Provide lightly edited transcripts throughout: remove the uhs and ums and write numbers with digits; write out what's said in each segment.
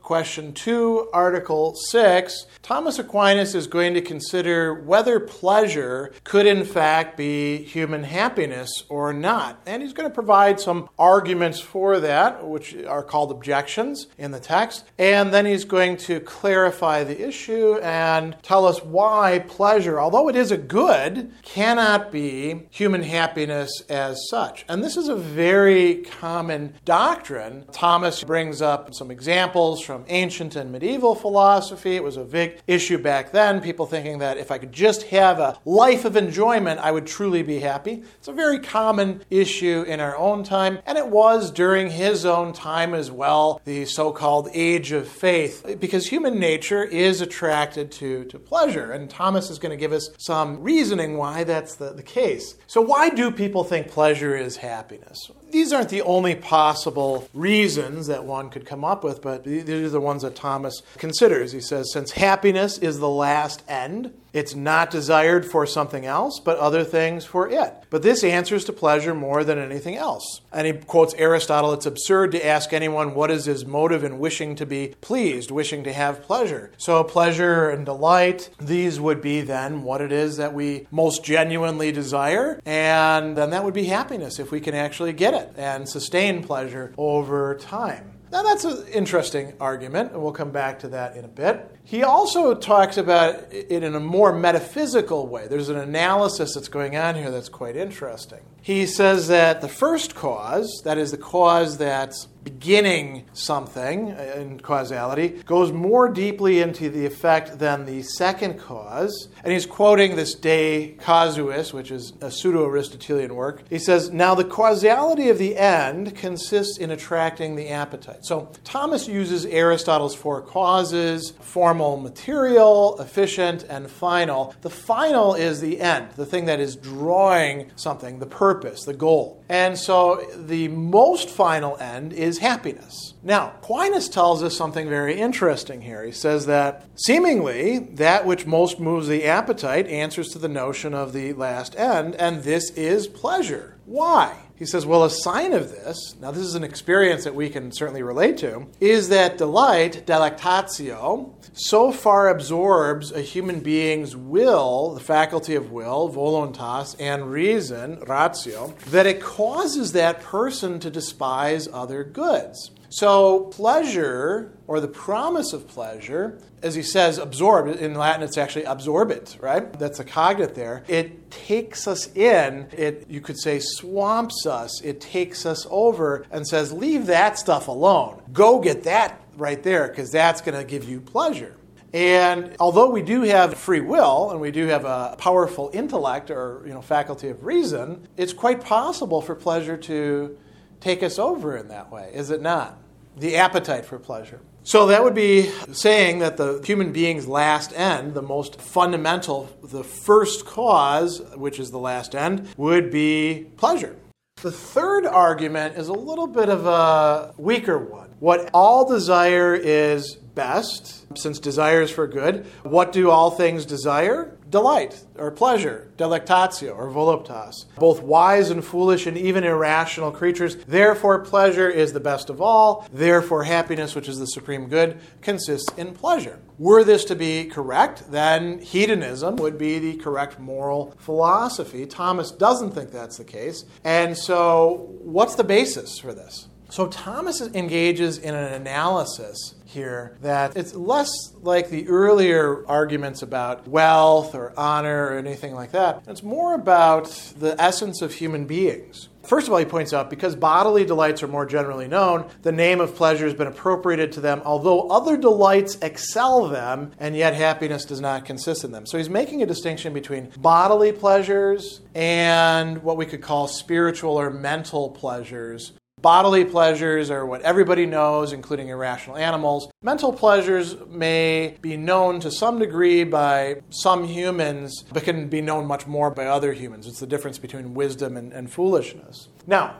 Question 2, Article 6, Thomas Aquinas is going to consider whether pleasure could in fact be human happiness or not. And he's going to provide some arguments for that, which are called objections in the text. And then he's going to clarify the issue and tell us why pleasure, although it is a good, cannot be human happiness as such. And this is a very common doctrine. Thomas brings up some examples from ancient and medieval philosophy. It was a big issue back then, people thinking that if I could just have a life of enjoyment, I would truly be happy. It's a very common issue in our own time, and it was during his own time as well, the so-called age of faith, because human nature is attracted to pleasure, and Thomas is going to give us some reasoning why that's the case. So why do people think pleasure is happiness? These aren't the only possible reasons that one could come up with, but these are the ones that Thomas considers. He says, since happiness is the last end, it's not desired for something else, but other things for it. But this answers to pleasure more than anything else. And he quotes Aristotle, it's absurd to ask anyone what is his motive in wishing to be pleased, wishing to have pleasure. So pleasure and delight, these would be then what it is that we most genuinely desire. And then that would be happiness if we can actually get it and sustain pleasure over time. Now that's an interesting argument, and we'll come back to that in a bit. He also talks about it in a more metaphysical way. There's an analysis that's going on here that's quite interesting. He says that the first cause, that is the cause that's beginning something in causality, goes more deeply into the effect than the second cause. And he's quoting this De Causis, which is a pseudo-Aristotelian work. He says, now the causality of the end consists in attracting the appetite. So Thomas uses Aristotle's four causes, formal, material, efficient, and final. The final is the end, the thing that is drawing something, the purpose, the goal. And so the most final end is happiness. Now, Aquinas tells us something very interesting here. He says that seemingly that which most moves the appetite answers to the notion of the last end, and this is pleasure. Why? He says, well, a sign of this, now this is an experience that we can certainly relate to, is that delight, delectatio, so far absorbs a human being's will, the faculty of will, voluntas, and reason, ratio, that it causes that person to despise other goods. So pleasure, or the promise of pleasure, as he says, absorb. In Latin, it's actually absorbit, right? That's a cognate there. It takes us in. It, you could say, swamps us. It takes us over and says, leave that stuff alone. Go get that right there, because that's going to give you pleasure. And although we do have free will and we do have a powerful intellect or faculty of reason, it's quite possible for pleasure to take us over in that way, is it not? The appetite for pleasure. So that would be saying that the human being's last end, the most fundamental, the first cause, which is the last end, would be pleasure. The third argument is a little bit of a weaker one. What all desire is best, since desire is for good. What do all things desire? Delight, or pleasure, delectatio, or voluptas. Both wise and foolish and even irrational creatures. Therefore, pleasure is the best of all. Therefore, happiness, which is the supreme good, consists in pleasure. Were this to be correct, then hedonism would be the correct moral philosophy. Thomas doesn't think that's the case. And so, what's the basis for this? So Thomas engages in an analysis here that it's less like the earlier arguments about wealth or honor or anything like that. It's more about the essence of human beings. First of all, he points out, because bodily delights are more generally known, the name of pleasure has been appropriated to them, although other delights excel them, and yet happiness does not consist in them. So he's making a distinction between bodily pleasures and what we could call spiritual or mental pleasures. Bodily pleasures are what everybody knows, including irrational animals. Mental pleasures may be known to some degree by some humans, but can be known much more by other humans. It's the difference between wisdom and foolishness. Now,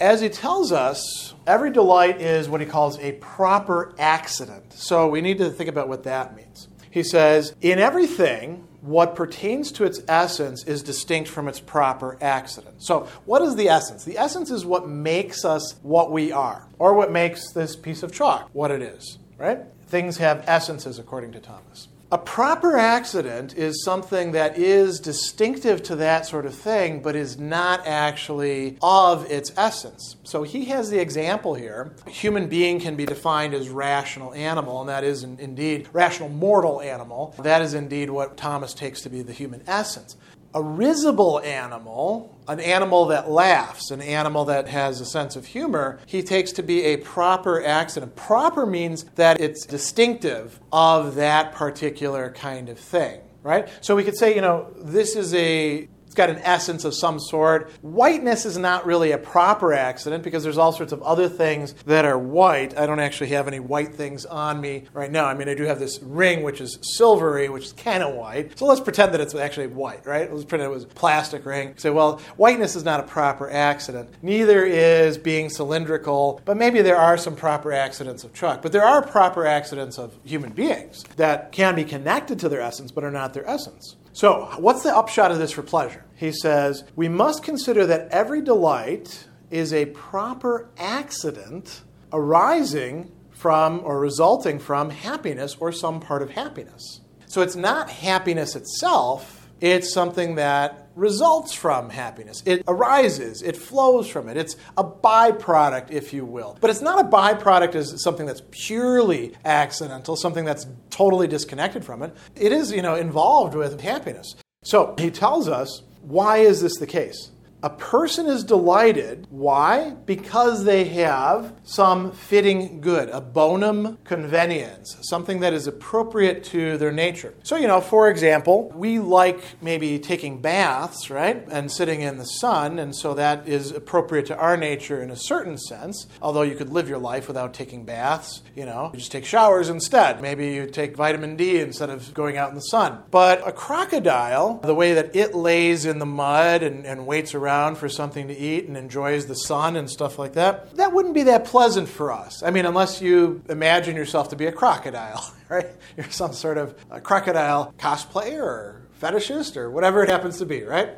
as he tells us, every delight is what he calls a proper accident. So we need to think about what that means. He says, in everything, what pertains to its essence is distinct from its proper accident. So what is the essence? The essence is what makes us what we are, or what makes this piece of chalk what it is, right? Things have essences, according to Thomas. A proper accident is something that is distinctive to that sort of thing, but is not actually of its essence. So he has the example here. A human being can be defined as rational animal, and that is indeed rational mortal animal. That is indeed what Thomas takes to be the human essence. A risible animal, an animal that laughs, an animal that has a sense of humor, he takes to be a proper accident. Proper means that it's distinctive of that particular kind of thing, right? So we could say, this is it's got an essence of some sort. Whiteness is not really a proper accident because there's all sorts of other things that are white. I don't actually have any white things on me right now. I mean, I do have this ring, which is silvery, which is kind of white. So let's pretend that it's actually white, right? Let's pretend it was a plastic ring. Say, well, whiteness is not a proper accident. Neither is being cylindrical, but maybe there are some proper accidents of chalk. But there are proper accidents of human beings that can be connected to their essence, but are not their essence. So what's the upshot of this for pleasure? He says, we must consider that every delight is a proper accident arising from or resulting from happiness or some part of happiness. So it's not happiness itself. It's something that results from happiness. It arises. It flows from it. It's a byproduct, if you will. But it's not a byproduct as something that's purely accidental, something that's totally disconnected from it. It is, involved with happiness. So he tells us, why is this the case? A person is delighted. Why? Because they have some fitting good, a bonum conveniens, something that is appropriate to their nature. So, for example, we like maybe taking baths, right, and sitting in the sun, and so that is appropriate to our nature in a certain sense, although you could live your life without taking baths, you just take showers instead. Maybe you take vitamin D instead of going out in the sun. But a crocodile, the way that it lays in the mud and waits around for something to eat and enjoys the sun and stuff like that, that wouldn't be that pleasant for us. I mean, unless you imagine yourself to be a crocodile, right? You're some sort of a crocodile cosplayer or fetishist or whatever it happens to be, right?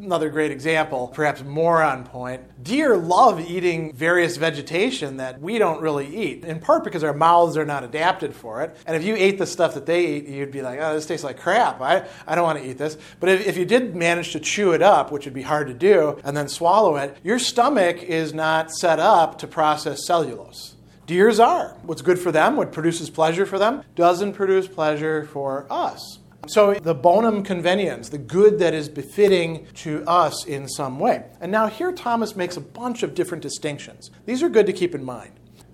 Another great example, perhaps more on point, deer love eating various vegetation that we don't really eat, in part because our mouths are not adapted for it. And if you ate the stuff that they eat, you'd be like, oh, this tastes like crap. I don't want to eat this. But if you did manage to chew it up, which would be hard to do, and then swallow it, your stomach is not set up to process cellulose. Deers are. What's good for them, what produces pleasure for them, doesn't produce pleasure for us. So the bonum conveniens, the good that is befitting to us in some way. And now here Thomas makes a bunch of different distinctions. These are good to keep in mind.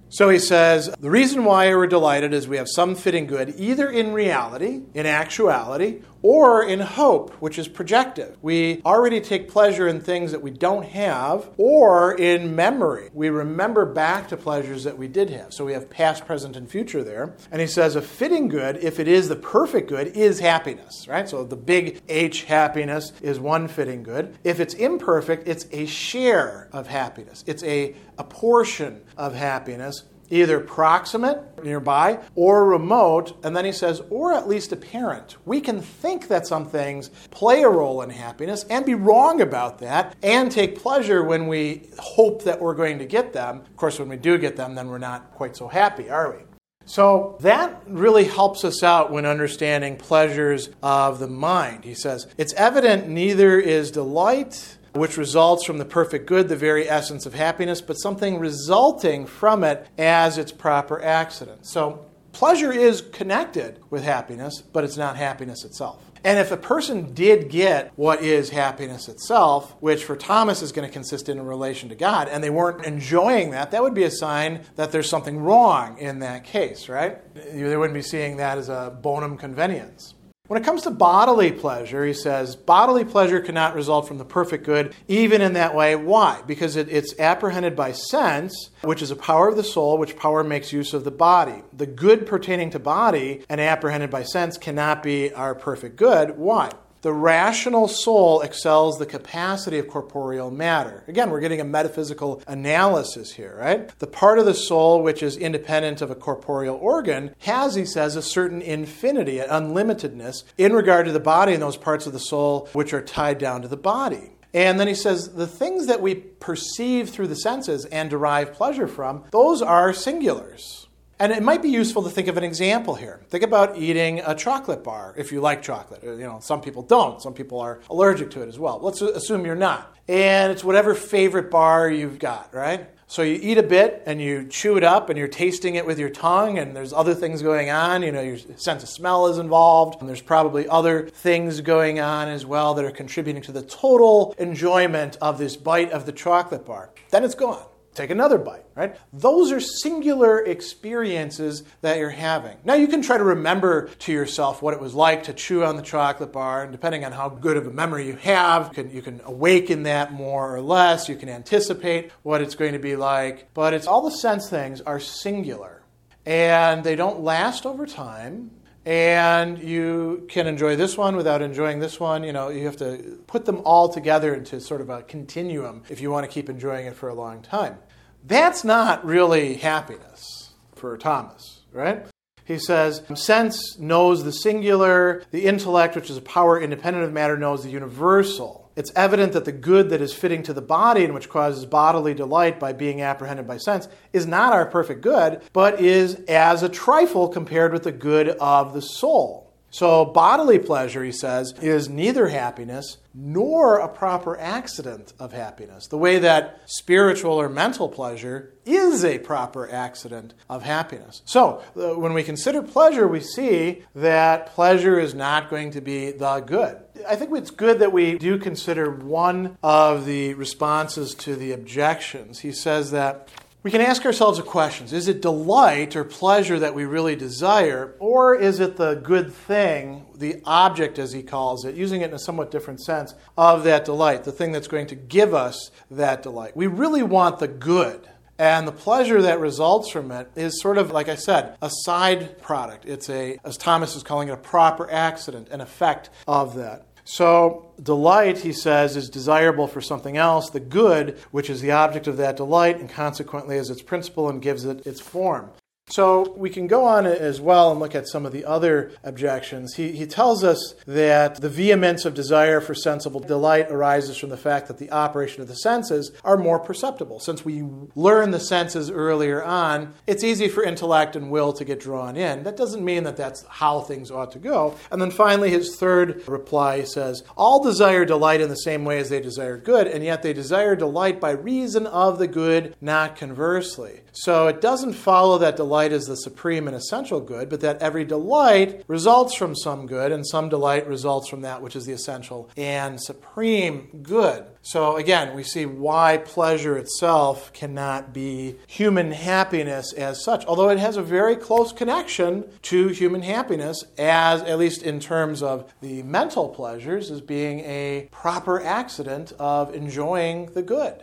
So he says, the reason why we're delighted is we have some fitting good, either in reality, in actuality, or in hope, which is projective. We already take pleasure in things that we don't have, or in memory. We remember back to pleasures that we did have. So we have past, present, and future there. And he says a fitting good, if it is the perfect good, is happiness, right? So the big H, happiness, is one fitting good. If it's imperfect, it's a share of happiness. It's a portion of happiness, either proximate, nearby, or remote, and then he says, or at least apparent. We can think that some things play a role in happiness and be wrong about that and take pleasure when we hope that we're going to get them. Of course, when we do get them, then we're not quite so happy, are we? So that really helps us out when understanding pleasures of the mind. He says, it's evident neither is delight, which results from the perfect good, the very essence of happiness, but something resulting from it as its proper accident. So pleasure is connected with happiness, but it's not happiness itself. And if a person did get what is happiness itself, which for Thomas is going to consist in a relation to God, and they weren't enjoying that, that would be a sign that there's something wrong in that case, right? They wouldn't be seeing that as a bonum conveniens. When it comes to bodily pleasure, he says, bodily pleasure cannot result from the perfect good, even in that way. Why? Because it's apprehended by sense, which is a power of the soul, which power makes use of the body. The good pertaining to body and apprehended by sense cannot be our perfect good. Why? The rational soul excels the capacity of corporeal matter. Again, we're getting a metaphysical analysis here, right? The part of the soul which is independent of a corporeal organ has, he says, a certain infinity, an unlimitedness in regard to the body and those parts of the soul which are tied down to the body. And then he says, the things that we perceive through the senses and derive pleasure from, those are singulars. And it might be useful to think of an example here. Think about eating a chocolate bar, if you like chocolate. You know, some people don't. Some people are allergic to it as well. Let's assume you're not. And it's whatever favorite bar you've got, right? So you eat a bit and you chew it up and you're tasting it with your tongue and there's other things going on. You know, your sense of smell is involved and there's probably other things going on as well that are contributing to the total enjoyment of this bite of the chocolate bar. Then it's gone. Take another bite, right? Those are singular experiences that you're having. Now, you can try to remember to yourself what it was like to chew on the chocolate bar, and depending on how good of a memory you have, you can awaken that more or less. You can anticipate what it's going to be like. But it's all the sense things are singular, and they don't last over time. And you can enjoy this one without enjoying this one. You know, you have to put them all together into sort of a continuum if you want to keep enjoying it for a long time. That's not really happiness for Thomas, right? He says, sense knows the singular, the intellect, which is a power independent of matter, knows the universal. It's evident that the good that is fitting to the body and which causes bodily delight by being apprehended by sense is not our perfect good, but is as a trifle compared with the good of the soul. So bodily pleasure, he says, is neither happiness nor a proper accident of happiness, the way that spiritual or mental pleasure is a proper accident of happiness. So when we consider pleasure, we see that pleasure is not going to be the good. I think it's good that we do consider one of the responses to the objections. He says that we can ask ourselves a question. Is it delight or pleasure that we really desire, or is it the good thing, the object as he calls it, using it in a somewhat different sense, of that delight, the thing that's going to give us that delight? We really want the good, and the pleasure that results from it is sort of, like I said, a side product. It's a, as Thomas is calling it, a proper accident, an effect of that. So delight, he says, is desirable for something else, the good, which is the object of that delight, and consequently is its principle and gives it its form. So we can go on as well and look at some of the other objections. He tells us that the vehemence of desire for sensible delight arises from the fact that the operation of the senses are more perceptible. Since we learn the senses earlier on, it's easy for intellect and will to get drawn in. That doesn't mean that that's how things ought to go. And then finally, his third reply says, all desire delight in the same way as they desire good, and yet they desire delight by reason of the good, not conversely. So it doesn't follow that delight is the supreme and essential good, but that every delight results from some good, and some delight results from that which is the essential and supreme good. So again, we see why pleasure itself cannot be human happiness as such, although it has a very close connection to human happiness, as at least in terms of the mental pleasures, as being a proper accident of enjoying the good.